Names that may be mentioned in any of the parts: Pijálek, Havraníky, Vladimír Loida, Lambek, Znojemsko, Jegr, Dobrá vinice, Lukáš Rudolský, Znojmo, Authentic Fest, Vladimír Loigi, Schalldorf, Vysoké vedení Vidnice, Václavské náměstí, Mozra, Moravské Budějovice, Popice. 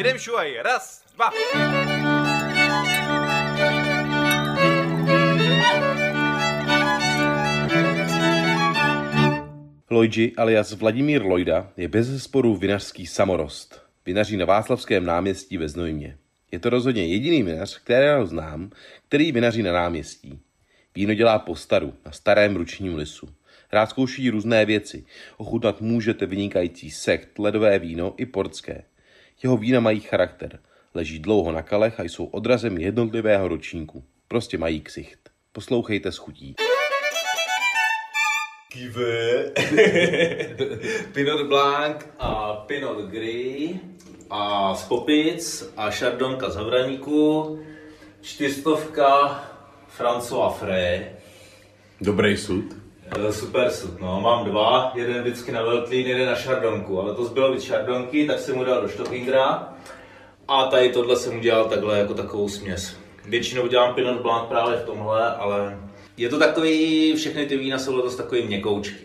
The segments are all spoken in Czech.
Jedem šuhaj, raz, dva. Loigi alias Vladimír Loida je bezesporu vinařský samorost. Vinaří na Václavském náměstí ve Znojmě. Je to rozhodně jediný vinař, kterého znám, který vinaří na náměstí. Víno dělá po staru, na starém ručním lisu. Rád zkouší různé věci. Ochutnat můžete vynikající sekt, ledové víno i portské. Jeho vína mají charakter. Leží dlouho na kalech a jsou odrazem jednotlivého ročníku. Prostě mají ksicht. Poslouchejte s chutí. Kivé, Pinot Blanc a Pinot Gris a z Popic a Chardonka z Havraníku, 400 François Fré. Dobrý sud. Super sud, no, mám dva, jeden vždycky na Veltlín, jeden na Chardonku, ale to zbylo víc Chardonky, tak jsem mu dal do Stockingra a tady tohle jsem udělal takhle jako takovou směs. Většinou dělám Pinot Blanc právě v tomhle, ale... Je to takový, všechny ty vína jsou letos takový měkoučky.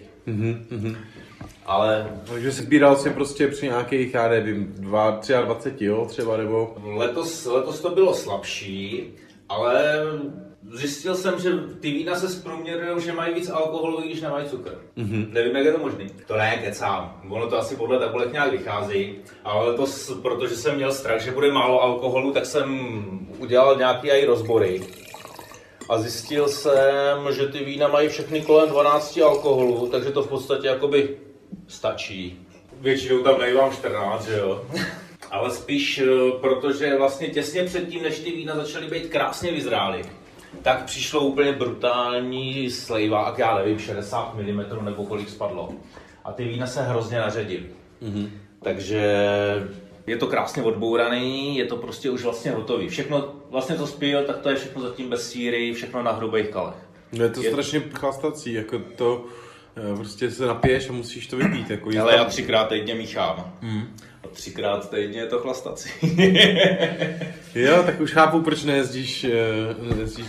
Ale... Takže jsi sbíral jsem prostě při nějakých, já nevím, 23, jo, třeba, nebo... Letos to bylo slabší, ale zjistil jsem, že ty vína se zprůměrujou, že mají víc alkoholu, když nemají cukr. Nevím, jak je to možný. To ne, kecám. Ono to asi podle tabulek nějak vychází. Ale letos, protože jsem měl strach, že bude málo alkoholu, tak jsem udělal nějaký aj rozbory. A zjistil jsem, že ty vína mají všechny kolem 12 alkoholů, takže to v podstatě jakoby stačí. Většinou tam nejvám 14, že jo? Ale spíš, protože vlastně těsně předtím, než ty vína začaly být krásně vyzrály, tak přišlo úplně brutální slejvák, já nevím, 60 mm nebo kolik spadlo. A ty vína se hrozně naředily. Takže... Je to krásně odbouraný, je to prostě už vlastně hotový. Všechno, vlastně co spíl, tak to je všechno zatím bez síry, všechno na hrubých kalech. No je to strašně chlastací, jako to prostě se napiješ a musíš to vypít. Jako ale já 3krát týdně míchám. A 3krát týdně je to chlastací. Jo, tak už chápu, proč nejezdíš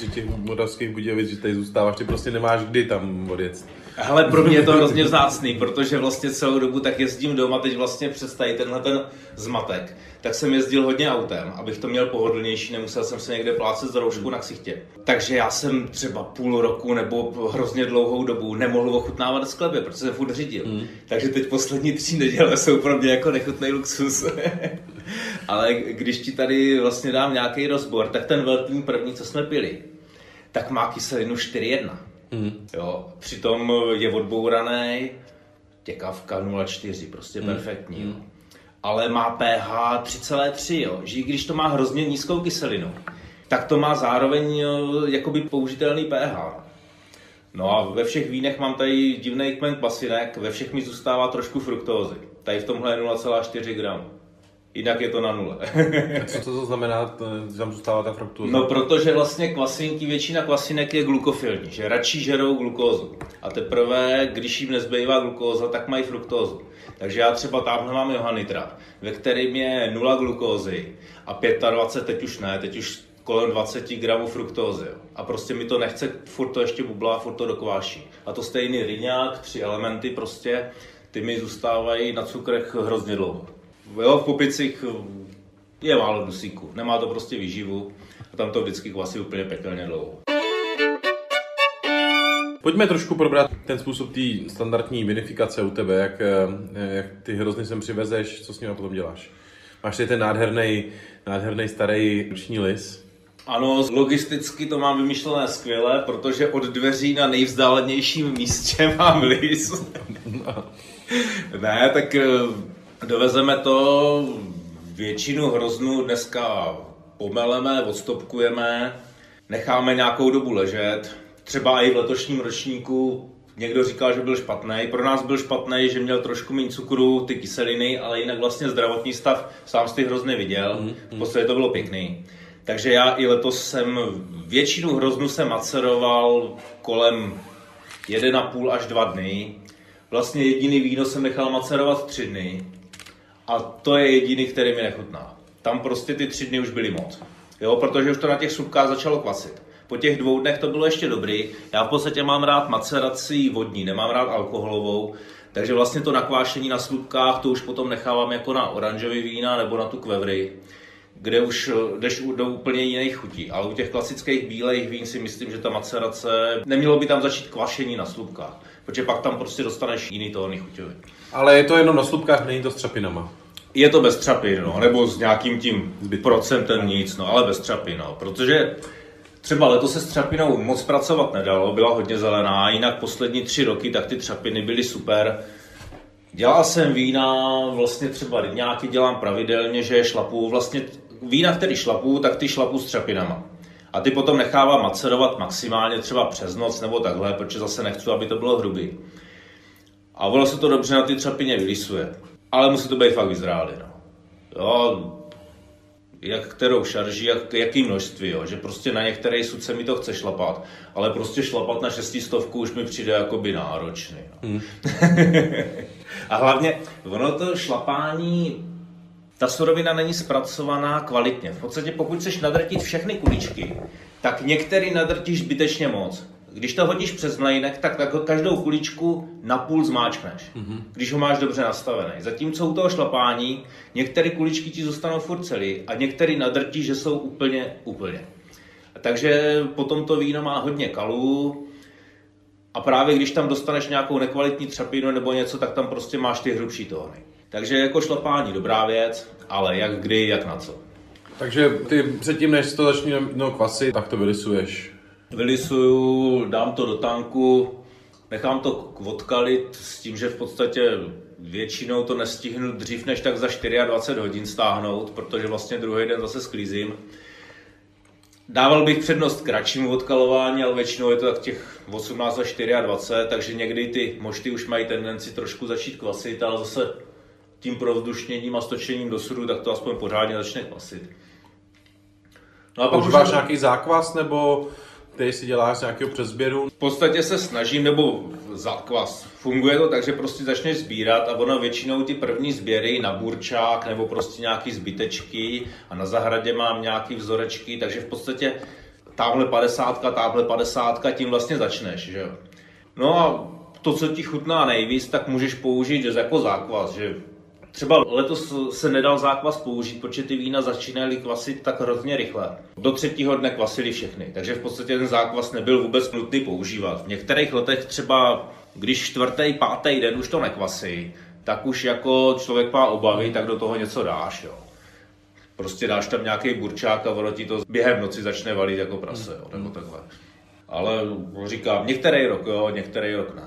do těch Moravských Budějovic, že tady zůstáváš, ty prostě nemáš kdy tam odjet. Hele, pro mě je to hrozně vzácný, protože vlastně celou dobu tak jezdím doma, teď vlastně přes tady tenhle ten zmatek, tak jsem jezdil hodně autem, abych to měl pohodlnější, nemusel jsem se někde plácet za roušku na ksichtě. Takže já jsem třeba půl roku nebo hrozně dlouhou dobu nemohl ochutnávat v sklepě, protože jsem furt řídil. Takže teď poslední 3 neděle jsou pro mě jako nechutnej luxus. Ale když ti tady vlastně dám nějaký rozbor, tak ten velký první, co jsme pili, tak má kyselinu 4,1. Jo, přitom je odbouraný, těkavka 0,4, prostě perfektní. Jo. Ale má pH 3,3, jo, že když to má hrozně nízkou kyselinu, tak to má zároveň jakoby použitelný pH. No a ve všech vínech mám tady divný kmen kvasinek, ve všech mi zůstává trošku fruktózy. Tady v tomhle je 0,4 gramů. Jinak je to na nule. Co to znamená, že tam zůstává ta fruktóza? No, protože vlastně kvasinky, většina kvasinek je glukofilní, že radši žerou glukózu. A teprve, když jim nezbývá glukóza, tak mají fruktózu. Takže já třeba tamhle mám johanitrat, ve kterém je 0 glukózy a 25, teď už ne, teď už kolem 20 gramů fruktózy. A prostě mi to nechce, furt to ještě bublá, furt to dokváší. A to stejný ryňák, 3 elementy prostě, ty mi zůstávají na cukrech hrozně dlouho. Jo, v Popicích je málo dusíku, nemá to prostě výživu a tam to vždycky kvasí úplně pekelně dlouho. Pojďme trošku probrat ten způsob té standardní vinifikace u tebe, jak ty hrozny sem přivezeš, co s nimi potom děláš? Máš tady ten nádherný starý ruční lis? Ano, logisticky to mám vymyšlené skvěle, protože od dveří na nejvzdálenějším místě mám lis. Ne, tak... Dovezeme to, většinu hroznů dneska pomeleme, odstopkujeme, necháme nějakou dobu ležet. Třeba i v letošním ročníku někdo říkal, že byl špatný. Pro nás byl špatný, že měl trošku méně cukru, ty kyseliny, ale jinak vlastně zdravotní stav sám z ty hrozny viděl. V podstatě to bylo pěkný. Takže já i letos jsem většinu hroznů se maceroval kolem 1,5 až 2 dny. Vlastně jediný víno jsem nechal macerovat 3 dny. A to je jediný, který mi nechutná. Tam prostě ty 3 dny už byly moc. Jo, protože už to na těch slupkách začalo kvasit. Po těch 2 dnech to bylo ještě dobrý. Já v podstatě mám rád maceraci vodní, nemám rád alkoholovou. Takže vlastně to nakvášení na slupkách, to už potom nechávám jako na oranžový vína nebo na tu kvevry, kde už jdeš do úplně jiných chutí. Ale u těch klasických bílejch vín si myslím, že ta macerace, nemělo by tam začít kvašení na slupkách, protože pak tam prostě dostaneš jiný tóny chuťový. Ale je to jenom na slupkách, není to s třapinama? Je to bez třapin, no, nebo s nějakým tím procentem nic, no, ale bez třapin, no, protože třeba letos se s třapinou moc pracovat nedalo, byla hodně zelená, jinak poslední 3 roky tak ty třapiny byly super. Dělal jsem vína, vlastně třeba rybňáky dělám pravidelně, že je šlapu, vlastně vína, který šlapu, tak ty šlapu s třapinama. A ty potom nechávám macerovat maximálně třeba přes noc nebo takhle, protože zase nechci, aby to bylo hrubý. A ono se to dobře na ty třapině vylísuje, ale musí to být fakt vyzrálý, no. Jo, jak kterou šarží, jaký množství, jo? Že prostě na některé suce mi to chce šlapat, ale prostě šlapat na 600 už mi přijde jakoby náročný. No. A hlavně ono to šlapání, ta surovina není zpracovaná kvalitně. V podstatě pokud chceš nadrtit všechny kuličky, tak některý nadrtíš zbytečně moc. Když to hodíš přes mlejnek, tak každou kuličku napůl zmáčkneš, když ho máš dobře nastavený. Zatímco u toho šlapání některé kuličky ti zůstanou furt celý a některé nadrtí, že jsou úplně. Takže potom to víno má hodně kalů a právě když tam dostaneš nějakou nekvalitní třapinu nebo něco, tak tam prostě máš ty hrubší tóny. Takže jako šlapání dobrá věc, ale jak kdy, jak na co. Takže ty předtím, než to začne kvasit, tak to vylisuješ. Vylisuju, dám to do tanku, nechám to kvodkalit s tím, že v podstatě většinou to nestihnu dřív než tak za 24 hodin stáhnout, protože vlastně druhý den zase sklízím. Dával bych přednost kratšímu odkalování, ale většinou je to tak těch 18 a 24, takže někdy ty mošty už mají tendenci trošku začít kvasit, ale zase tím provzdušněním a stočením do sudu, tak to aspoň pořádně začne kvasit. No a pak používáš nějaký zákvas nebo... Ty si děláš nějakého přesběru? V podstatě se snažím, nebo zákvas. Funguje to tak, že prostě začneš sbírat a ono většinou ty první sběry na burčák nebo prostě nějaký zbytečky a na zahradě mám nějaký vzorečky, takže v podstatě táhle padesátka, tím vlastně začneš, že jo. No a to, co ti chutná nejvíc, tak můžeš použít jako zákvas, že třeba letos se nedal zákvas použít, protože ty vína začínaly kvasit tak hrozně rychle. Do 3. dne kvasily všechny, takže v podstatě ten zákvas nebyl vůbec nutný používat. V některých letech třeba, když 4., 5. den už to nekvasí, tak už jako člověk má obavy, tak do toho něco dáš, jo. Prostě dáš tam nějaký burčák a ono ti to během noci začne valit jako prase, jo, nebo takhle. Ale říkám, některý rok jo, některý rok ne.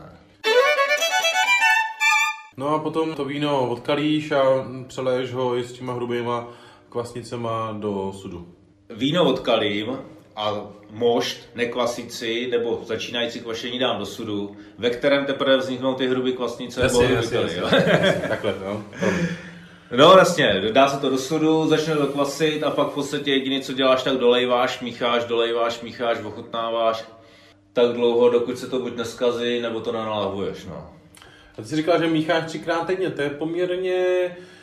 No a potom to víno odkalíš a přeleješ ho i s těma hrubýma kvasnicema do sudu. Víno odkalím a mošt, nekvasici nebo začínající kvašení dám do sudu, ve kterém teprve vzniknou ty hrubý kvasnice nebo hrubý kalí. Takhle, no. No jasně, dá se to do sudu, začne to kvasit a pak v podstatě jediné, co děláš, tak dolejváš, mícháš, ochutnáváš tak dlouho, dokud se to buď neskazí, nebo to nanalahuješ, no. A ty jsi říkal, že mícháš 3x týdně, to je poměrně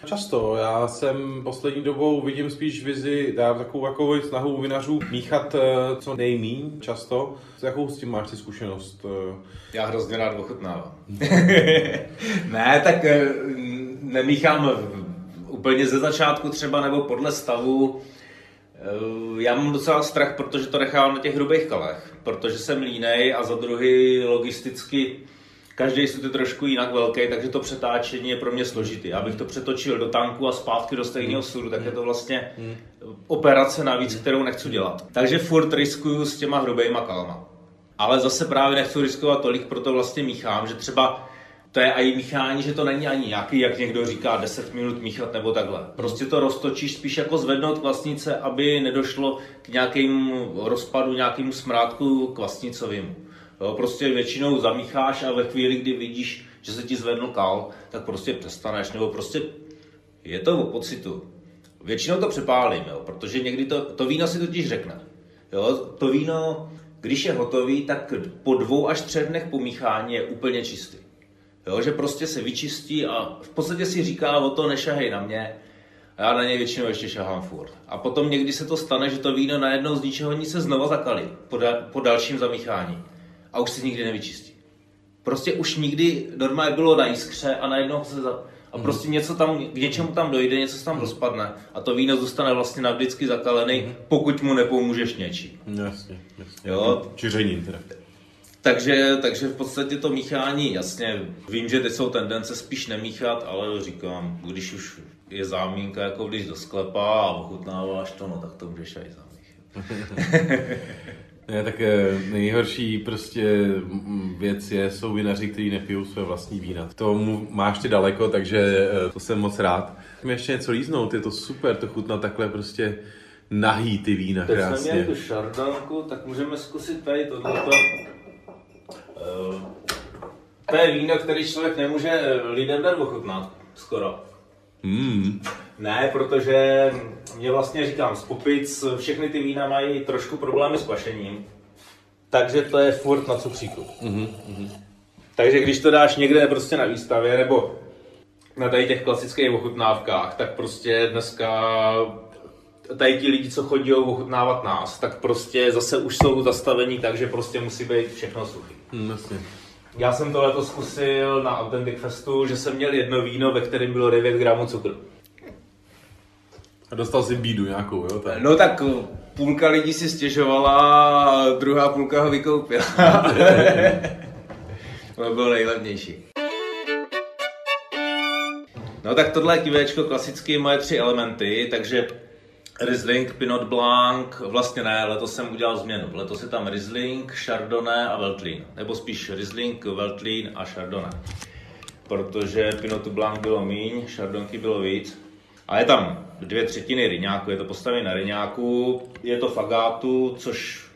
často. Já jsem poslední dobou vidím spíš vizi, dám takovou snahu u vinařů míchat co nejméně často. Jakou s tím máš ty zkušenost? Já hrozně rád ochutnávám. Ne, tak nemíchám úplně ze začátku třeba nebo podle stavu. Já mám docela strach, protože to nechávám na těch hrubých kalech, protože jsem línej a za druhý logisticky každý jsou ty trošku jinak velký, takže to přetáčení je pro mě složitý. Abych to přetočil do tanku a zpátky do stejného sudu, tak je to vlastně operace navíc, kterou nechci dělat. Takže furt riskuju s těma hrubejma kalama. Ale zase právě nechci riskovat tolik, proto vlastně míchám, že třeba to je i míchání, že to není ani nějaký, jak někdo říká, 10 minut míchat nebo takhle. Prostě to roztočíš spíš jako zvednout kvasnice, aby nedošlo k nějakému rozpadu, nějakému smrádku kvasnicovému. Jo, prostě většinou zamícháš a ve chvíli, kdy vidíš, že se ti zvedl kal, tak prostě přestaneš, nebo prostě je to o pocitu. Většinou to přepálím, jo, protože někdy to víno si totiž řekne. Jo, to víno, když je hotový, tak po 2 až 3 dnech pomíchání je úplně čistý. Jo, že prostě se vyčistí a v podstatě si říká, o to nešahej na mě, a já na něj většinou ještě šahám furt. A potom někdy se to stane, že to víno najednou z ničeho nic se znova zakalí po dalším zamíchání. A už se nikdy nevyčistí. prostě už nikdy normálně bylo na jiskře a najednou se a prostě něco tam, k něčemu tam dojde, něco se tam rozpadne a to víno zůstane vlastně navždycky zakalený, pokud mu nepomůžeš něčím. Jasně, jasně. Jo? Čiřením teda. Takže v podstatě to míchání, jasně, vím, že teď jsou tendence spíš nemíchat, ale říkám, když už je zámínka, jako když do sklepa a ochutnáváš to, no tak to můžeš aj zamíchat. Ne, tak nejhorší prostě věc jsou vinaři, kteří nepijou své vlastní vína. Tomu máš ty daleko, takže to jsem moc rád. Můžeme ještě něco líznout, je to super, to chutná takhle prostě nahý ty vína, teď krásně. Teď jsme měli tu šardanku, tak můžeme zkusit tady tohleto. To je víno, který člověk nemůže lidem dát ochutnat, skoro. Ne, protože mě vlastně říkám, z Popic všechny ty vína mají trošku problémy s kvašením, takže to je furt na cukříku. Takže když to dáš někde prostě na výstavě nebo na tady těch klasických ochutnávkách, tak prostě dneska tady ti lidi, co chodí ochutnávat nás, tak prostě zase už jsou zastavení, takže prostě musí být všechno suchý. Vlastně. Já jsem to letos zkusil na Authentic Festu, že jsem měl jedno víno, ve kterém bylo 9 gramů cukru. A dostal si bídu nějakou, jo? Tak. No tak půlka lidí si stěžovala, druhá půlka ho vykoupila. To bylo nejlevnější. No tak tohle kivéčko klasicky má 3 elementy, takže Riesling, Pinot Blanc, vlastně ne, letos jsem udělal změnu. Letos je tam Riesling, Chardonnay a Veltlín. Nebo spíš Riesling, Veltlín a Chardonnay. Protože Pinotu Blanc bylo míň, Chardonky bylo víc. A je tam 2/3 ryňáku, je to postavené na ryňáku, je to fagátu, což...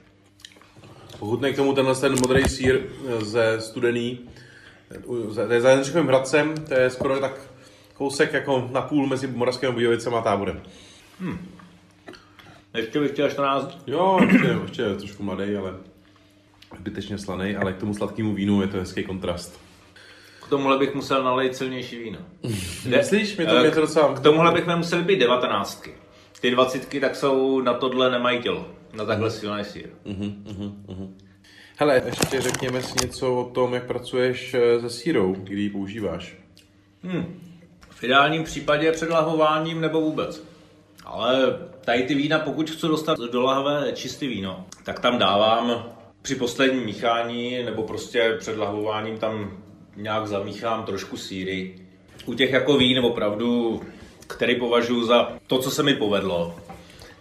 Pochutnej k tomu tenhle ten modrý sýr ze Studený, za Jindřichovým Hradcem, to je skoro tak kousek jako napůl mezi Moravským Budějovicem a Táborem. Ještě bych chtěl 14. Jo, ještě je trošku mladý, ale zbytečně slaný, ale k tomu sladkému vínu je to hezký kontrast. K tomuhle bych musel nalejt silnější víno. Myslíš? Mě to docela... K tomuhle bych nemusel být 19. Ty 20 tak jsou, na tohle nemají tělo, na takhle silný sýr. Hele, ještě řekněme si něco o tom, jak pracuješ se sírou, kdy ji používáš. V ideálním případě před lahováním nebo vůbec. Ale tady ty vína, pokud chci dostat do lahve čistý víno, tak tam dávám při posledním míchání nebo prostě před lahvováním tam nějak zamíchám trošku síry. U těch jako vín opravdu, který považuji za to, co se mi povedlo,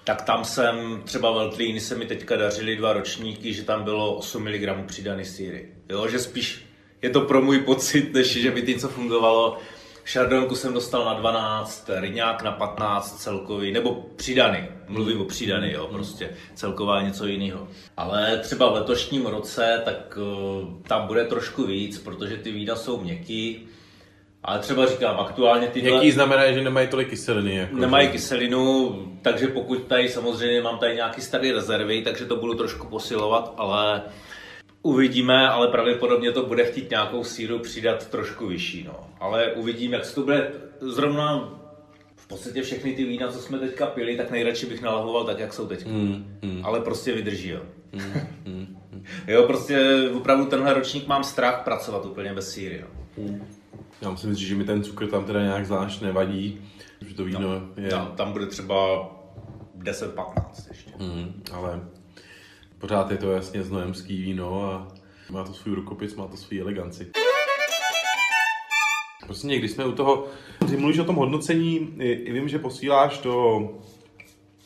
tak tam jsem, třeba Veltlíny se mi teďka dařily 2 ročníky, že tam bylo 8 mg přidané síry. Jo, že spíš je to pro můj pocit, než že by něco fungovalo. Chardonku jsem dostal na 12, ryňák na 15 celkový, nebo přidaný, mluvím o přidaný, jo, prostě celková něco jiného. Ale třeba v letošním roce, tak tam bude trošku víc, protože ty vína jsou měkký, ale třeba říkám, aktuálně tyhle... Měkký znamená, že nemají tolik kyseliny. Jako, nemají že? Kyselinu, takže pokud tady samozřejmě mám tady nějaký starý rezervy, takže to budu trošku posilovat, ale... Uvidíme, ale pravděpodobně to bude chtít nějakou síru přidat trošku vyšší, no. Ale uvidím, jak se to bude. Zrovna v podstatě všechny ty vína, co jsme teďka pili, tak nejradši bych nalahoval tak, jak jsou teďka. Ale prostě vydrží, jo. Jo, prostě opravdu tenhle ročník mám strach pracovat úplně bez síry, no. Já musím říct, že mi ten cukr tam teda nějak zvlášť nevadí, že to víno no, je... Tam bude třeba 10-15 ještě. Ale... Pořád je to jasně znojemský víno a má to svůj rukopis, má to svůj eleganci. Prostě někdy jsme u toho, ty mluvíš o tom hodnocení, i vím, že posíláš to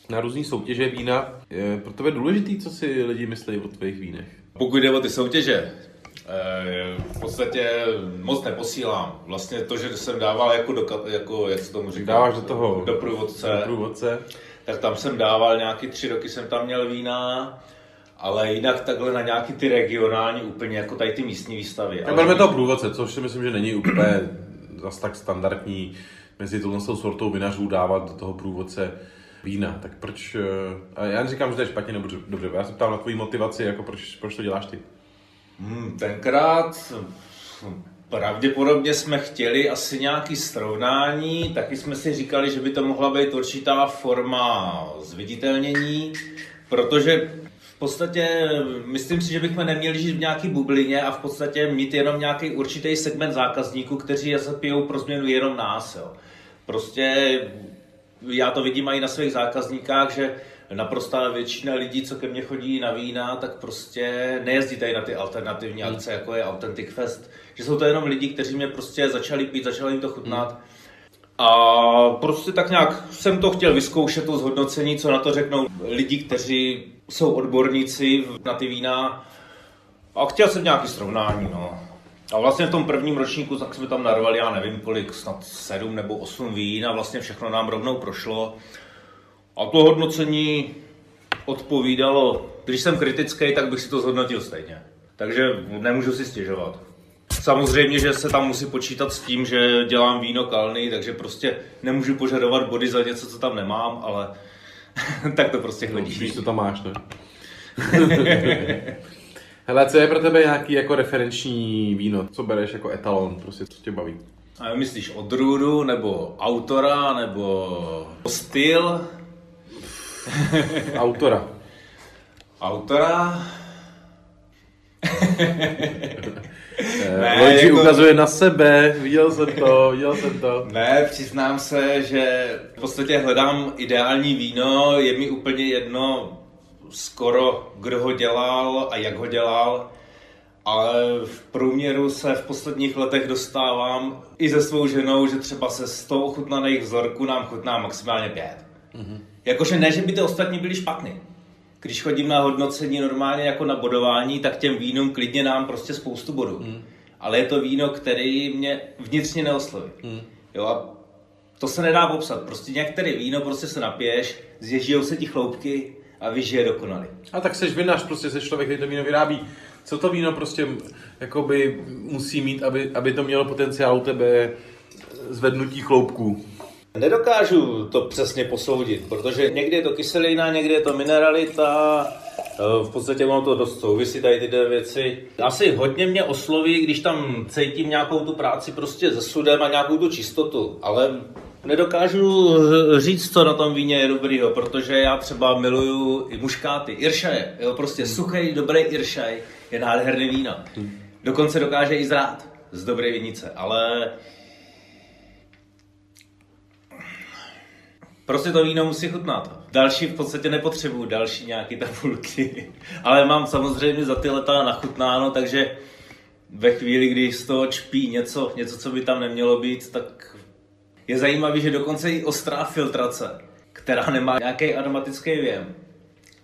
na různý soutěže vína. Je pro tebe důležitý, co si lidi myslí o tvých vínech? Pokud jde o ty soutěže, v podstatě moc neposílám. Vlastně to, že jsem dával jako jak se tomu říká? Dáváš do toho? Do průvodce. Tak tam jsem dával nějaký 3 roky, jsem tam měl vína. Ale jinak takhle na nějaký ty regionální, úplně jako tady ty místní výstavy. Tak berme toho průvodce, což si myslím, že není úplně zas tak standardní mezi touto sortou vinařů dávat do toho průvodce vína. Tak proč, a já neříkám, že to je špatně nebo dobře, já se ptám na tvoji motivaci, jako proč to děláš ty? Tenkrát pravděpodobně jsme chtěli asi nějaké srovnání, taky jsme si říkali, že by to mohla být určitá forma zviditelnění, protože v podstatě myslím si, že bychom neměli žít v nějaké bublině a v podstatě mít jenom nějaký určitý segment zákazníků, kteří se pijou pro změnu jenom nás. Jo. Prostě já to vidím i na svých zákazníkách, že naprostá většina lidí, co ke mně chodí na vína, tak prostě nejezdí tady na ty alternativní akce, jako je Authentic Fest. Že jsou to jenom lidi, kteří mě prostě začali pít, začali jim to chutnat. A prostě tak nějak jsem to chtěl vyzkoušet, to zhodnocení, co na to řeknou lidi, kteří jsou odborníci na ty vína. A chtěl jsem nějaké srovnání, no. A vlastně v tom prvním ročníku tak jsme tam narvali, já nevím kolik, snad 7 nebo 8 vín a vlastně všechno nám rovnou prošlo. A to hodnocení odpovídalo, když jsem kritický, tak bych si to zhodnotil stejně. Takže nemůžu si stěžovat. Samozřejmě, že se tam musí počítat s tím, že dělám víno kalný, takže prostě nemůžu požadovat body za něco, co tam nemám, ale tak to prostě chodí. Víš, co tam máš, ne? Hele, co je pro tebe nějaký jako referenční víno? Co bereš jako etalon, prostě co tě baví? A myslíš odrůdu, nebo autora, nebo styl? Autora. Autora? Loigi jako... ukazuje na sebe, viděl jsem to. Ne, přiznám se, že v podstatě hledám ideální víno, je mi úplně jedno skoro, kdo ho dělal a jak ho dělal, ale v průměru se v posledních letech dostávám i se svou ženou, že třeba se 100 ochutnaných vzorků nám chutná maximálně 5. Mm-hmm. Jakože ne, že by ty ostatní byly špatný. Když chodím na hodnocení normálně jako na bodování, tak těm vínům klidně nám prostě spoustu bodů. Ale je to víno, který mě vnitřně neosloví. Jo, a to se nedá popsat. Prostě některé víno, prostě se napiješ, zježijou se ti chloupky a víš, že je dokonalý. A tak seš vinař, prostě seš člověk, který to víno vyrábí. Co to víno prostě jakoby musí mít, aby to mělo potenciál u tebe zvednutí chloupků? Nedokážu to přesně posoudit, protože někdy je to kyselina, někdy je to mineralita, v podstatě ono to dost souvisí tady ty dvě věci. Asi hodně mě osloví, když tam cítím nějakou tu práci prostě se sudem a nějakou tu čistotu, ale nedokážu říct, co na tom víně je dobrýho, protože já třeba miluju i muškáty, iršaje, jo, prostě suchý, dobrý iršaj je nádherný víno. Dokonce dokáže i zrát z dobré vinice, ale... Prostě to víno musí chutnat. Další v podstatě nepotřebuju, další nějaké tabulky. Ale mám samozřejmě za ty leta nachutnáno, takže ve chvíli, kdy z toho čpí něco, co by tam nemělo být, tak je zajímavé, že dokonce i ostrá filtrace, která nemá nějaký aromatický věm,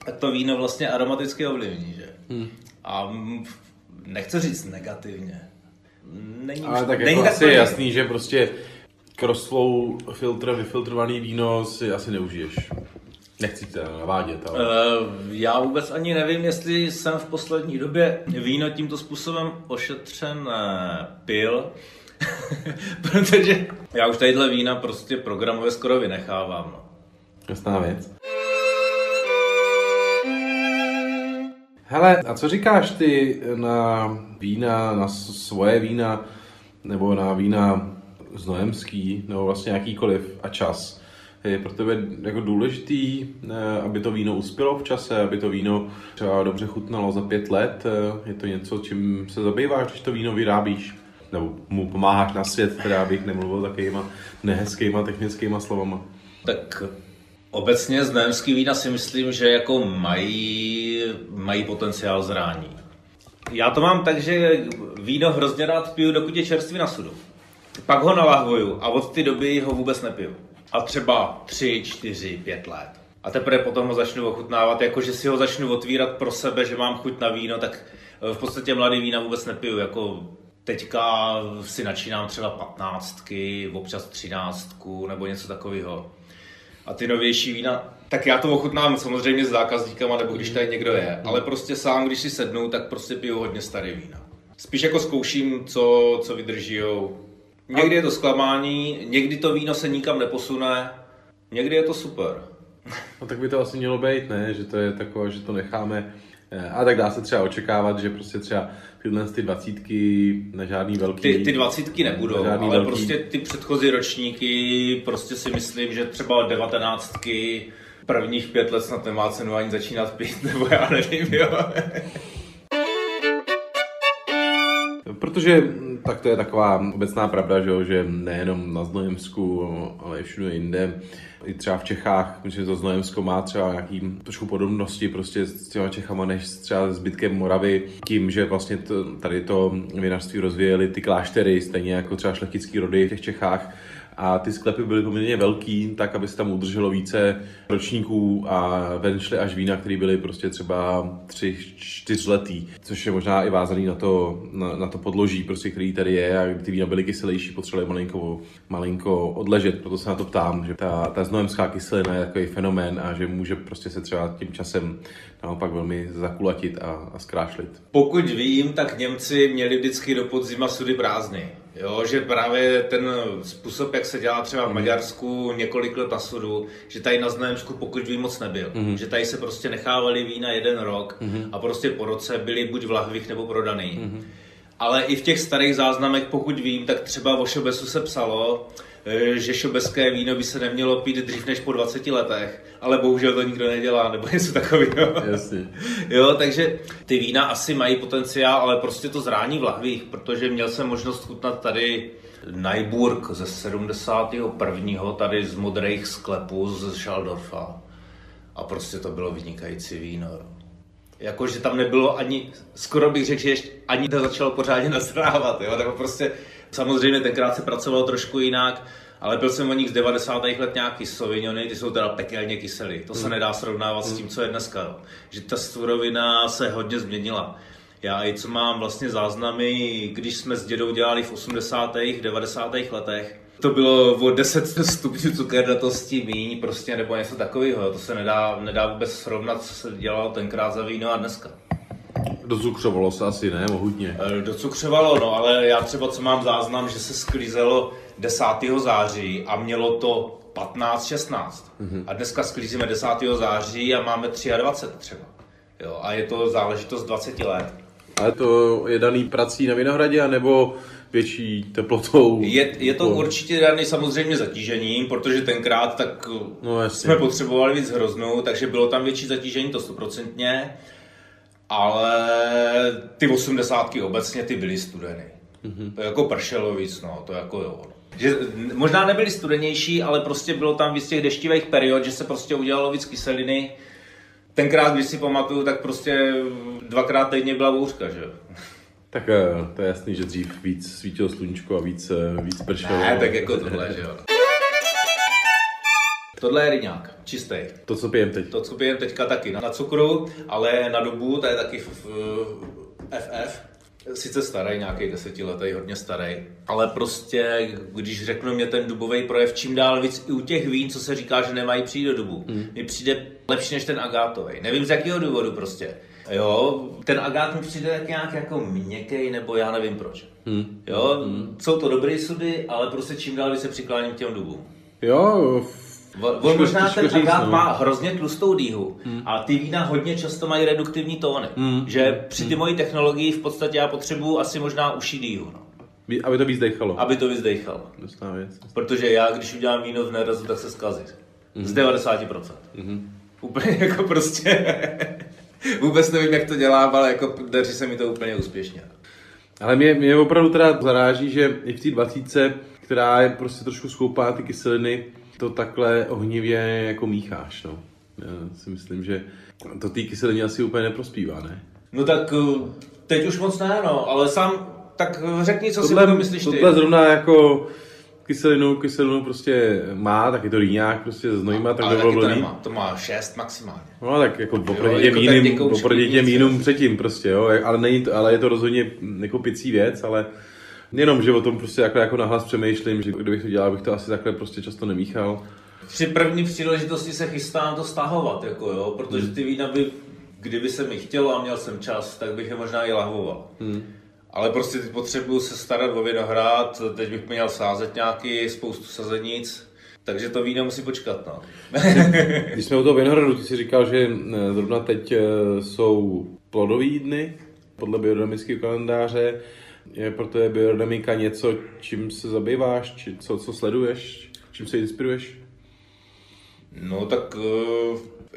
tak to víno vlastně aromaticky ovlivní, že? A nechci říct negativně. Není ale už, tak není jako asi je jasný, že prostě crossflow filtr, vyfiltrovaný víno si asi neužiješ. Nechci tě navádět, ale... Já vůbec ani nevím, jestli jsem v poslední době víno tímto způsobem ošetřen pil, protože já už tadyhle vína prostě programově skoro vynechávám. No. Jasná věc. Hele, a co říkáš ty na vína, na svoje vína, nebo na vína znojemský, nebo vlastně jakýkoliv a čas. Je pro tebe jako důležitý, aby to víno uspělo v čase, aby to víno třeba dobře chutnalo za 5 let. Je to něco, čím se zabýváš, když to víno vyrábíš? Nebo mu pomáháš na svět, teda abych nemluvil takovýma nehezkýma technickýma slovama. Tak obecně znojemský vína si myslím, že jako mají potenciál zrání. Já to mám tak, že víno hrozně rád piju, dokud je čerstvý na sudu. Pak ho nalahvuju a od té doby ho vůbec nepiju. A třeba 3, 4, 5 let. A teprve potom ho začnu ochutnávat, jakože si ho začnu otvírat pro sebe, že mám chuť na víno, tak v podstatě mladý vína vůbec nepiju. Jako teďka si načínám třeba 15, občas 13 nebo něco takového. A ty novější vína, tak já to ochutnám samozřejmě s zákazníkama, nebo když tady někdo je. Ale prostě sám, když si sednu, tak prostě piju hodně staré vína. Spíš jako zkouším, co vydržíjou. Někdy je to zklamání, někdy to víno se nikam neposune, někdy je to super. No tak by to asi mělo být, ne? Že to je takové, že to necháme. A tak dá se třeba očekávat, že prostě třeba tyhle ty 20 na žádný velký... Ty 20 nebudou, ale velký... prostě ty předchozí ročníky, prostě si myslím, že třeba 19 prvních 5 let snad nemá cenu ani začínat pít, nebo já nevím, jo. Protože tak to je taková obecná pravda, že nejenom na Znojemsku, ale i všude jinde, i třeba v Čechách, myslím, že to Znojemsko má třeba nějaký trošku podobnosti prostě s těma Čechama, než třeba zbytkem Moravy, tím, že vlastně tady to vinařství rozvíjeli ty kláštery, stejně jako třeba šlechtický rody v těch Čechách. A ty sklepy byly poměrně velký, tak aby se tam udrželo více ročníků a ven šly až vína, které byly prostě třeba 3-4letý, což je možná i vázaný na to podloží, prostě, který tady je, a ty vína byly kyselější, potřebovaly malinko odležet, proto se na to ptám, že ta znojemská kyselina je takový fenomén a že může prostě se třeba tím časem naopak velmi zakulatit a zkrášlit. Pokud vím, tak Němci měli vždycky do podzima sudy prázdny. Jo, že právě ten způsob, jak se dělá třeba v Maďarsku několik let na sudu, že tady na Znojemsku, pokud vím, moc nebyl. Že tady se prostě nechávali vína 1 rok a prostě po roce byli buď v lahvích nebo prodaný. Ale i v těch starých záznamech, pokud vím, tak třeba o šobesu se psalo, že šobeské víno by se nemělo pít dřív než po 20 letech, ale bohužel to nikdo nedělá, nebo něco takového. Jasně. Jo, takže ty vína asi mají potenciál, ale prostě to zrání v lahvích, protože měl jsem možnost chutnat tady Neuburg ze 71. tady z modrých sklepů z Schalldorfa a prostě to bylo vynikající víno. Jakože tam nebylo ani, skoro bych řekl, že ještě ani to začalo pořádně nasrávat, jo, tak prostě samozřejmě tenkrát se pracovalo trošku jinak, ale byl jsem o nich z 90. let nějaký sovignony, ty jsou teda pekelně kyselý, to se nedá srovnávat s tím, co je dneska, jo. Že ta surovina se hodně změnila. Já i co mám vlastně záznamy, když jsme s dědou dělali v 80. 90. letech, to bylo o 10 stupňů cukernatosti míň, prostě, nebo něco takového. To se nedá vůbec srovnat, co se dělalo tenkrát za víno a dneska. Docukřovalo se asi, ne? Mohutně. Docukřovalo, no, ale já třeba, co mám záznam, že se sklízelo 10. září a mělo to 15-16. A dneska sklízíme 10. září a máme 23 třeba. Jo, a je to záležitost 20 let. Ale to je daný prací na vinohradě, anebo větší teplotou? Je to určitě daný samozřejmě zatížením, protože tenkrát tak jsme potřebovali víc hroznů, takže bylo tam větší zatížení, to 100%, ale ty 80 obecně ty byly studeny. To jako pršelo víc, no, to jako jo. Že možná nebyly studenější, ale prostě bylo tam víc těch deštivých period, že se prostě udělalo víc kyseliny. Tenkrát, když si pamatuju, tak prostě 2krát týdně byla bouřka, že? Tak to je jasný, že dřív víc svítilo sluníčko a víc pršelo. Ne, tak jako tohle, že jo. Tohle je ryňák, čistý. To, co pijeme teď. To, co pijeme teďka taky. Na cukru, ale na dobu, to je taky FF. Sice starý, nějaký 10letý, hodně starý, ale prostě, když řeknu mě ten dubový projev, čím dál víc i u těch vín, co se říká, že nemají přijít do dubu, mi přijde lepší než ten agátový. Nevím z jakého důvodu prostě. Jo, ten agát mi přijde tak nějak jako měkký, nebo já nevím proč. Jo, jsou to dobré sudy, ale prostě čím dál víc se přikláním k těm dubům. Jo, on možná ten agát má hrozně tlustou dýhu, a ty vína hodně často mají reduktivní tóny, že při ty mojí technologii v podstatě já potřebuju asi možná uší dýhu. No. Aby to víc dejchalo. Aby to víc dejchalo. Protože já, když udělám víno v nerezu, tak se zkazí. Z 90%. Úplně jako prostě, vůbec nevím, jak to dělám, ale jako daří se mi to úplně úspěšně. Ale mě opravdu teda zaráží, že i v té 20, která je prostě trošku skoupá ty kyseliny, to takhle ohnivě jako mícháš, no. Já si myslím, že to té kyselině asi úplně neprospívá, ne? No tak teď už moc ne, no, ale sám tak řekni, co tohle, si to myslíš ty. Tohle zrovna jako kyselinu prostě má, tak je to rýňák prostě z Znojma, tak to bylo blbý. Ale taky to nemá, to má 6 maximálně. No tak jako oproti těm jiným předtím prostě, jo, ale, není to, ale je to rozhodně jako picí věc, ale jenom, že o tom prostě jako nahlas přemýšlím, že kdybych to dělal, bych to asi takhle prostě často nemíchal. Při první příležitosti se chystám to stahovat, jako jo, protože ty vína by, kdyby se mi chtělo a měl jsem čas, tak bych je možná i lahvoval. Ale prostě teď potřebuju se starat o vinohrad, teď bych měl sázet nějaký, spoustu sazenic, takže to víno musí počkat, no. Když jsme u toho vinohradu, ty jsi říkal, že zrovna teď jsou plodový dny, podle biodynamického kalendáře. Je proto je biodynamika něco, čím se zabýváš, či co sleduješ, čím se inspiruješ? No tak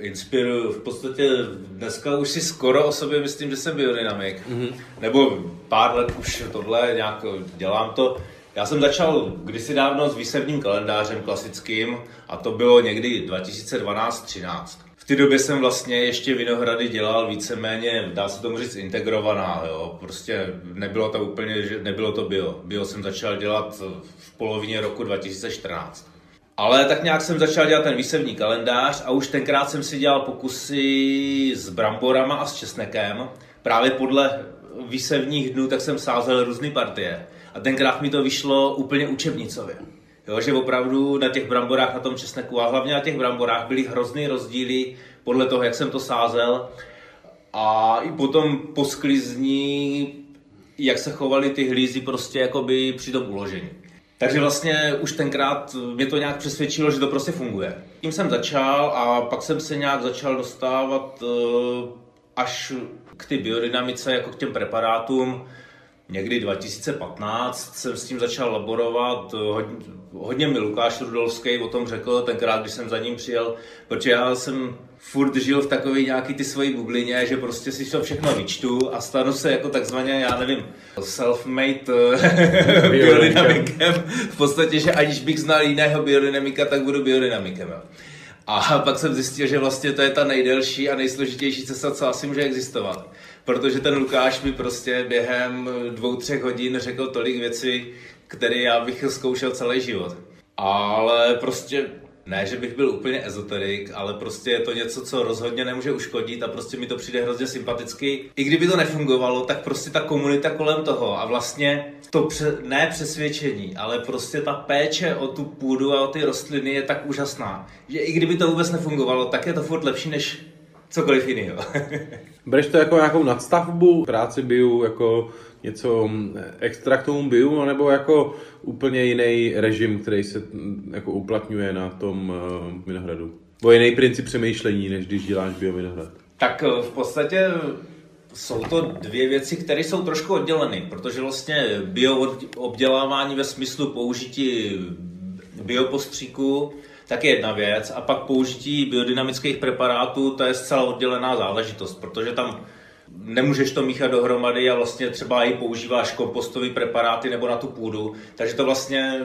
inspiruju. V podstatě dneska už si skoro o sobě myslím, že jsem biodynamik. Mm-hmm. Nebo pár let už tohle nějak dělám to. Já jsem začal kdysi dávno s výsevním kalendářem klasickým a to bylo někdy 2012-13. V té době jsem vlastně ještě vinohrady dělal víceméně, dá se tomu říct, integrovaná, jo. Prostě nebylo to úplně, že nebylo to bio. Bio jsem začal dělat v polovině roku 2014. Ale tak nějak jsem začal dělat ten výsevní kalendář a už tenkrát jsem si dělal pokusy s bramborama a s česnekem. Právě podle výsevních dnů tak jsem sázel různé partie. A tenkrát mi to vyšlo úplně učebnicově. Jo, že opravdu na těch bramborách, na tom česneku a hlavně na těch bramborách byly hrozný rozdíly podle toho, jak jsem to sázel. A i potom po sklizní, jak se chovaly ty hlízy prostě jakoby při tom uložení. Takže vlastně už tenkrát mě to nějak přesvědčilo, že to prostě funguje. Tím jsem začal a pak jsem se nějak začal dostávat až k ty biodynamice, jako k těm preparátům. Někdy 2015 jsem s tím začal laborovat, hodně mi Lukáš Rudolský o tom řekl tenkrát, když jsem za ním přijel, protože já jsem furt žil v takové nějaké ty svojí bublině, že prostě si to všechno vyčtu a stanu se jako takzvaně, já nevím, self-made biodynamikem. V podstatě, že aniž bych znal jiného biodynamika, tak budu biodynamikem. A pak jsem zjistil, že vlastně to je ta nejdelší a nejsložitější cesta, co asi může existovat. Protože ten Lukáš mi prostě během 2-3 hodin řekl tolik věcí, které já bych zkoušel celý život. Ale prostě ne, že bych byl úplně ezoterik, ale prostě je to něco, co rozhodně nemůže uškodit a prostě mi to přijde hrozně sympaticky. I kdyby to nefungovalo, tak prostě ta komunita kolem toho a vlastně to ne přesvědčení, ale prostě ta péče o tu půdu a o ty rostliny je tak úžasná, že i kdyby to vůbec nefungovalo, tak je to furt lepší než cokoliv jiného. Bereš to jako nějakou nadstavbu, práci bio, jako něco extra k tomu bio, nebo jako úplně jiný režim, který se jako uplatňuje na tom vinohradu? Bo jiný princip přemýšlení, než když děláš bio vinohrad. Tak v podstatě jsou to dvě věci, které jsou trošku oddělené, protože vlastně bio obdělávání ve smyslu použití biopostříku tak je jedna věc a pak použití biodynamických preparátů, to je zcela oddělená záležitost, protože tam nemůžeš to míchat dohromady a vlastně třeba i používáš kompostové preparáty nebo na tu půdu, takže to vlastně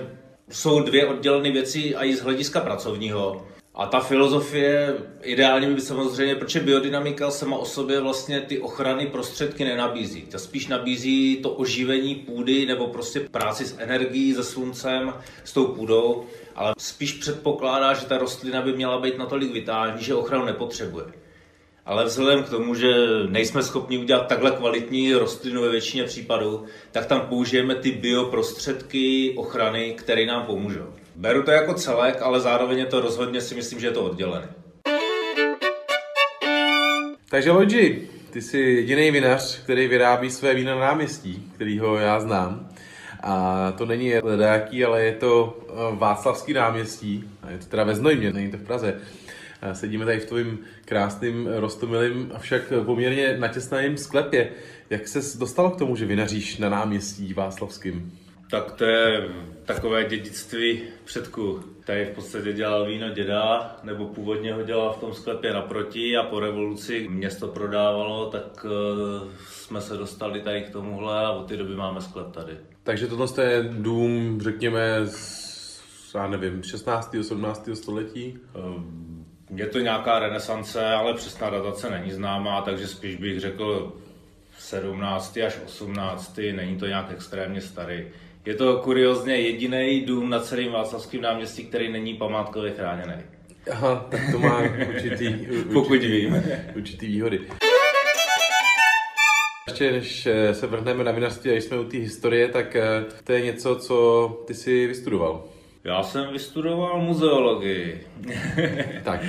jsou dvě oddělené věci a i z hlediska pracovního. A ta filozofie ideálně by samozřejmě, protože biodynamika sama o sobě vlastně ty ochrany prostředky nenabízí. Ta spíš nabízí to oživení půdy nebo prostě práci s energií, se sluncem, s tou půdou, ale spíš předpokládá, že ta rostlina by měla být natolik vitální, že ochranu nepotřebuje. Ale vzhledem k tomu, že nejsme schopni udělat takhle kvalitní rostlinu ve většině případů, tak tam použijeme ty bioprostředky ochrany, které nám pomůžou. Beru to jako celek, ale zároveň je to rozhodně si myslím, že je to oddělené. Takže Loigi, ty jsi jediný vinař, který vyrábí své víno na náměstí, kterýho já znám. A to není ledáký, ale je to Václavské náměstí. A je to teda ve Znojmě, není to v Praze. A sedíme tady v tvojím krásným, roztomilým, avšak poměrně natěsnaném sklepě. Jak ses dostal k tomu, že vinaříš na náměstí Václavským? Tak to je takové dědictví předků. Tady v podstatě dělal víno děda, nebo původně ho dělal v tom sklepě naproti a po revoluci město prodávalo, tak jsme se dostali tady k tomuhle a od té doby máme sklep tady. Takže tohle je dům, řekněme, já nevím, 16. 17. století? Je to nějaká renesance, ale přesná datace není známá, takže spíš bych řekl 17. až 18. Není to nějak extrémně starý. Je to kuriózně jediný dům na celém Václavském náměstí, který není památkově chráněný. Aha, tak to má určitý výhody. Ještě než se vrhneme na vinařství a když jsme u té historie, tak to je něco, co ty si vystudoval. Já jsem vystudoval muzeologii. Tak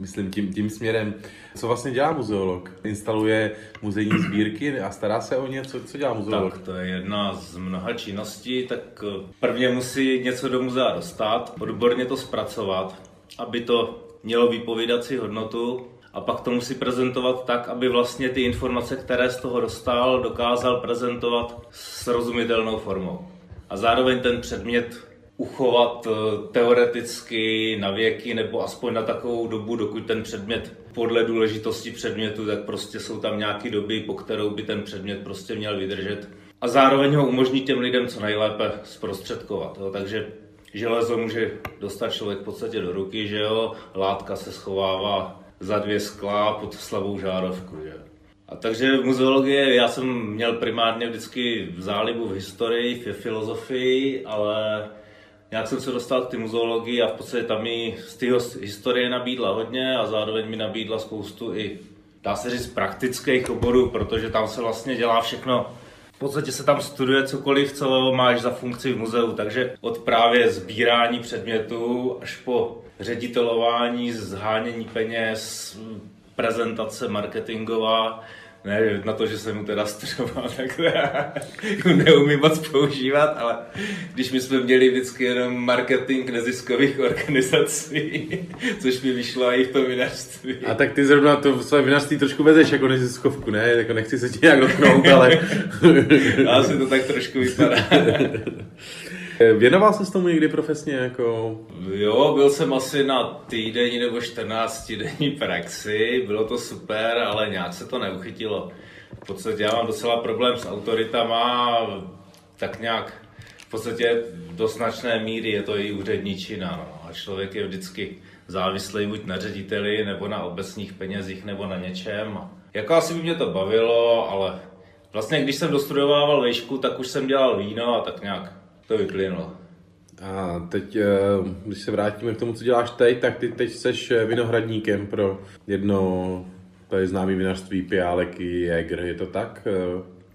myslím tím směrem. Co vlastně dělá muzeolog? Instaluje muzejní sbírky a stará se o něco, co dělá muzeolog? Tak to je jedna z mnoha činností, tak prvně musí něco do muzea dostat, odborně to zpracovat, aby to mělo vypovídací hodnotu a pak to musí prezentovat tak, aby vlastně ty informace, které z toho dostal, dokázal prezentovat srozumitelnou formou. A zároveň ten předmět uchovat teoreticky na věky nebo aspoň na takovou dobu, dokud ten předmět podle důležitosti předmětu, tak prostě jsou tam nějaké doby, po kterou by ten předmět prostě měl vydržet. A zároveň ho umožní těm lidem co nejlépe zprostředkovat. Jo. Takže železo může dostat člověk v podstatě do ruky, že jo, látka se schovává za dvě skla pod slabou žárovku, že jo. A takže muzeologie, já jsem měl primárně vždycky v zálibu v historii, v filozofii, ale nějak jsem se dostal k té muzeologii a v podstatě tam mi z té historie nabídla hodně a zároveň mi nabídla spoustu i, dá se říct, praktických oborů, protože tam se vlastně dělá všechno. V podstatě se tam studuje cokoliv, co máš za funkci v muzeu, takže od právě sbírání předmětů až po ředitelování, zhánění peněz, prezentace marketingová, ne, na to, že jsem mu teda studoval, tak neumím moc používat, ale když my jsme měli vždycky jenom marketing neziskových organizací, což mi vyšlo i v tom vinařství. A tak ty zrovna to v své vinařství trošku vezeš jako neziskovku, ne? Jako nechci se ti nějak dotknout, ale... Asi to tak trošku vypadá. Věnoval jsi tomu někdy profesně? Jako... Jo, byl jsem asi na týdenní nebo 14-denní praxi, bylo to super, ale nějak se to neuchytilo. V podstatě já mám docela problém s autoritama, tak nějak v podstatě do značné míry je to i úředničina. No. A člověk je vždycky závislý buď na řediteli, nebo na obecních penězích, nebo na něčem. Jako asi by mě to bavilo, ale vlastně když jsem dostudovával vejšku, tak už jsem dělal víno a tak nějak to vyplynulo. A teď, když se vrátíme k tomu, co děláš teď, tak ty teď seš vinohradníkem pro jedno tady známé vinařství Pijálek i Jegr, je to tak?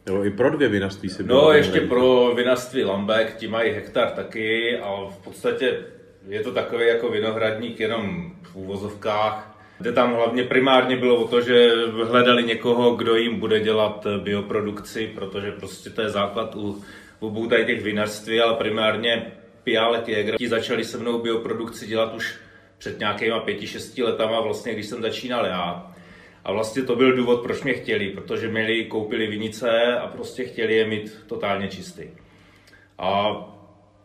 Nebo i pro dvě vinařství se bylo? No, ještě pro vinařství Lambek, ti mají hektar taky a v podstatě je to takový jako vinohradník jenom v úvozovkách, kde tam hlavně primárně bylo o to, že hledali někoho, kdo jim bude dělat bioprodukci, protože prostě to je základ u obou tady těch vinařství, ale primárně Pijálek Jegr. Ti začali se mnou bioprodukci dělat už před nějakýma 5-6 letama, vlastně, když jsem začínal já. A vlastně to byl důvod, proč mě chtěli, protože měli, koupili vinice a prostě chtěli je mít totálně čistý. A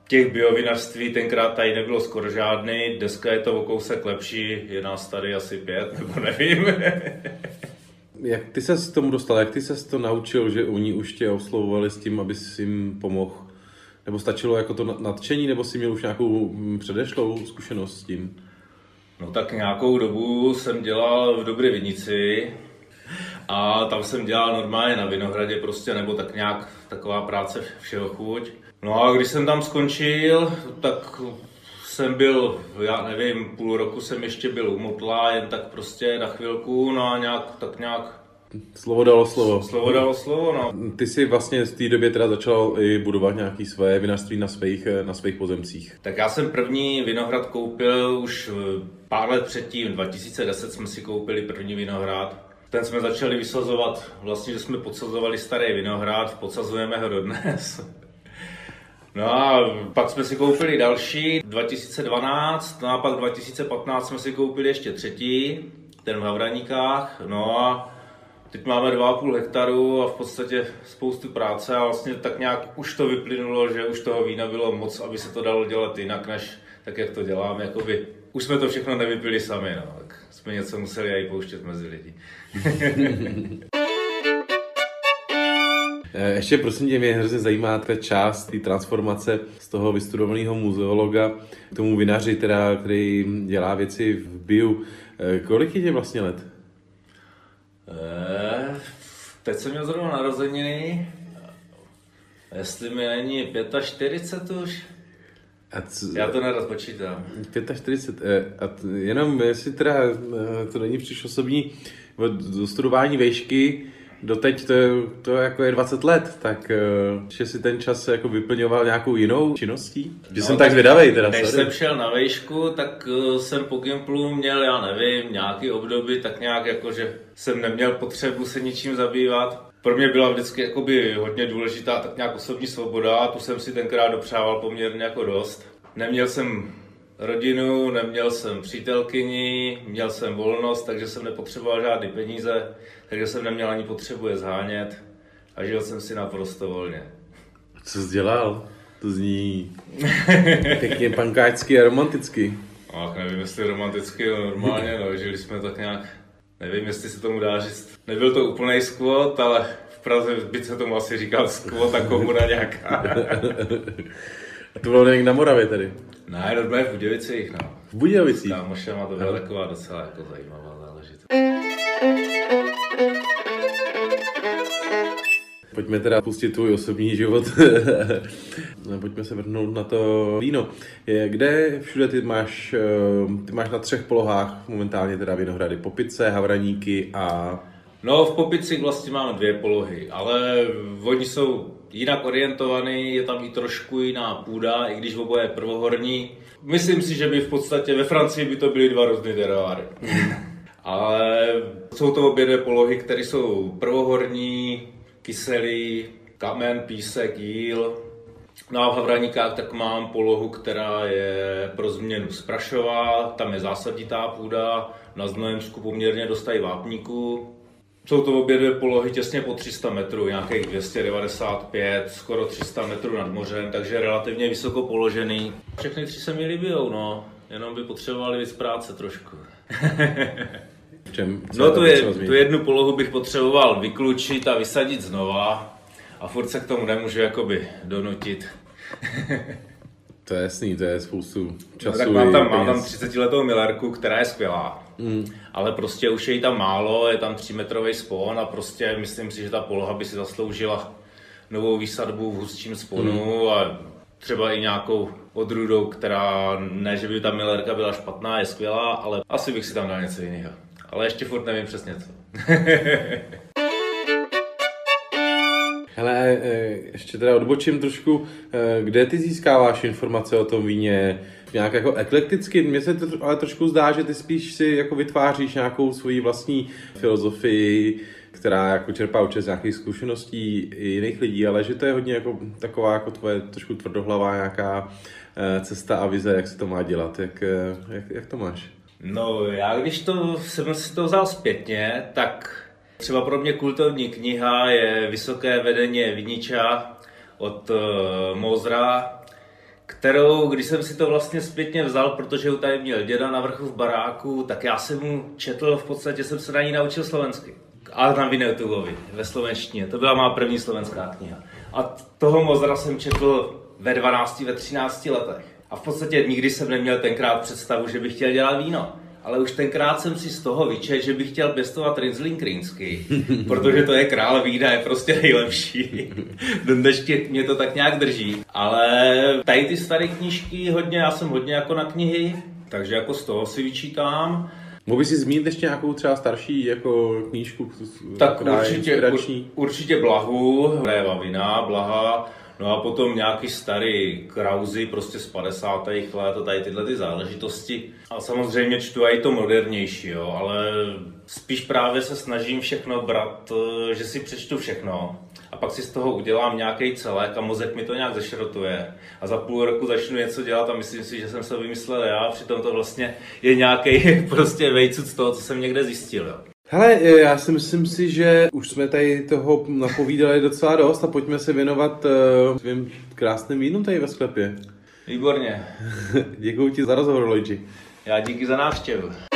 těch biovinařství tenkrát tady nebylo skoro žádný, dneska je to o kousek lepší, je nás tady asi 5, nebo nevím. Jak ty ses k tomu dostal, jak ty ses to naučil, že oni už tě oslovovali s tím, aby jsi jim pomohl? Nebo stačilo jako to nadšení, nebo jsi měl už nějakou předešlou zkušenost s tím? No tak nějakou dobu jsem dělal v Dobré Vinici a tam jsem dělal normálně na vinohradě prostě, nebo tak nějak taková práce všeho chuť. No a když jsem tam skončil, tak jsem byl, já nevím, půl roku jsem ještě byl u Motla, jen tak prostě na chvilku, no a nějak, tak nějak... Slovo dalo slovo. Slovo dalo slovo, no. Ty jsi vlastně v té době teda začal i budovat nějaké své vinařství na svých pozemcích. Tak já jsem první vinohrad koupil už pár let předtím, 2010 jsme si koupili první vinohrad. Ten jsme začali vysazovat, vlastně, že jsme podsazovali starý vinohrad, podsazujeme ho dodnes. No a pak jsme si koupili další, 2012, no a pak 2015 jsme si koupili ještě třetí, ten v Havraníkách, no a teď máme 2,5 hektaru a v podstatě spoustu práce a vlastně tak nějak už to vyplynulo, že už toho vína bylo moc, aby se to dalo dělat jinak, než tak, jak to děláme, jakoby už jsme to všechno nevypili sami, no, tak jsme něco museli aj pouštět mezi lidi. Ještě prosím tě, mě hrozně zajímá ta část té transformace z toho vystudovaného muzeologa k tomu vinaři, teda, který dělá věci v biu. Kolik je tě vlastně let? Teď jsem měl zrovna narozeniny, jestli mi není 45 už. Já to nerad počítám. 45, jenom jestli teda to není příliš osobní, do studování vejšky, doteď to jako je 20 let, tak že si ten čas jako vyplňoval nějakou jinou činností? Že no, jsem tak zvědavej teda. Než jsem šel na vejšku, tak jsem po gymplu měl, já nevím, nějaký období, tak nějak jako, že jsem neměl potřebu se ničím zabývat. Pro mě byla vždycky jakoby hodně důležitá tak nějak osobní svoboda a tu jsem si tenkrát dopřával poměrně jako dost. Neměl jsem rodinu, neměl jsem přítelkyni, měl jsem volnost, takže jsem nepotřeboval žádný peníze, takže jsem neměl ani potřebu je zhánět a žil jsem si naprosto volně. Co jsi dělal? To zní pěkně pankáčsky a romanticky. Ach, nevím, jestli romanticky, normálně, no, žili jsme tak nějak, nevím, jestli se tomu dá říct. Nebyl to úplnej skvot, ale v Praze byť se tomu asi říkal skvot a komuna nějaká. A to bylo někde na Moravě tady? Ne, to bylo v Budějovicích, no. V Budějovicích? S kámošema to byla taková docela jako zajímavá záležitost. Pojďme teda pustit tvůj osobní život. Pojďme se vrhnout na to víno. Kde všude ty máš na třech polohách momentálně teda vinohrady? Popice, Havraníky a... No, v Popici vlastně máme dvě polohy, ale oni jsou jinak orientovaný, je tam i trošku jiná půda, i když oboje je prvohorní. Myslím si, že by v podstatě ve Francii by to byly dva různé terroáry. Ale jsou to obě dvě polohy, které jsou prvohorní, kyselý, kamen, písek, jíl. No a v Havraníkách tak mám polohu, která je pro změnu sprašová, tam je zásaditá půda, na Znojemsku poměrně dostají vápníku. Jsou to obě dvě polohy těsně po 300 metrů, nějakých 295, skoro 300 metrů nad mořem, takže relativně vysoko položený. Všechny tři se mi líbijou, no, jenom by potřebovali víc práce trošku. V čem? No tu jednu polohu bych potřeboval vyklučit a vysadit znova a furt se k tomu nemůžu jakoby donutit. To je jasný, to je spoustu času. No, tak mám tam 30-letou milárku, která je skvělá, ale prostě už je jí tam málo, je tam 3-metrový spon a prostě myslím si, že ta poloha by si zasloužila novou výsadbu v hustším sponu a třeba i nějakou odrůdou, která ne, že by ta milárka byla špatná, je skvělá, ale asi bych si tam dal něco jiného. Ale ještě furt nevím přesně co. Hele, ještě teda odbočím trošku, kde ty získáváš informace o tom víně? Nějak jako eklekticky, mně se to ale trošku zdá, že ty spíš si jako vytváříš nějakou svoji vlastní filozofii, která jako čerpá určitě z nějakých zkušeností i jiných lidí, ale že to je hodně jako taková jako tvoje trošku tvrdohlavá nějaká cesta a vize, jak se to má dělat, jak to máš? No já když jsem si to vzal zpětně, tak třeba pro mě kultovní kniha je Vysoké vedení Vidniča od Mozra, kterou, když jsem si to vlastně zpětně vzal, protože ho tady měl děda na vrchu v baráku, tak já jsem mu četl, v podstatě jsem se na ní naučil slovensky. A na Vinetulovi, ve slovenštině, to byla má první slovenská kniha. A toho Mozra jsem četl ve 12, ve 13 letech. A v podstatě nikdy jsem neměl tenkrát představu, že bych chtěl dělat víno. Ale už tenkrát jsem si z toho vyčet, že bych chtěl pěstovat Riesling Rýnský, protože to je král vína, je prostě nejlepší. Do dneška mě to tak nějak drží. Ale tady ty staré knížky hodně, já jsem hodně jako na knihy, takže jako z toho si vyčítám. Mohl bys si zmínit ještě nějakou třeba starší jako knížku? Tak určitě Blahu, Réva vina, Blaha. No a potom nějaký starý Krausy prostě z 50. let a tady tyhle ty záležitosti. A samozřejmě čtu i to modernější, jo, ale spíš právě se snažím všechno brát, že si přečtu všechno. A pak si z toho udělám nějaký celek a mozek mi to nějak zešrotuje. A za půl roku začnu něco dělat a myslím si, že jsem se vymyslel já, přitom to vlastně je nějaký prostě vejcuc z toho, co jsem někde zjistil, jo. Hele, já si myslím si, že už jsme tady toho napovídali docela dost a pojďme se věnovat svým krásným vínům tady ve sklepě. Výborně. Děkuji ti za rozhovor, Loigi. Já díky za návštěvu.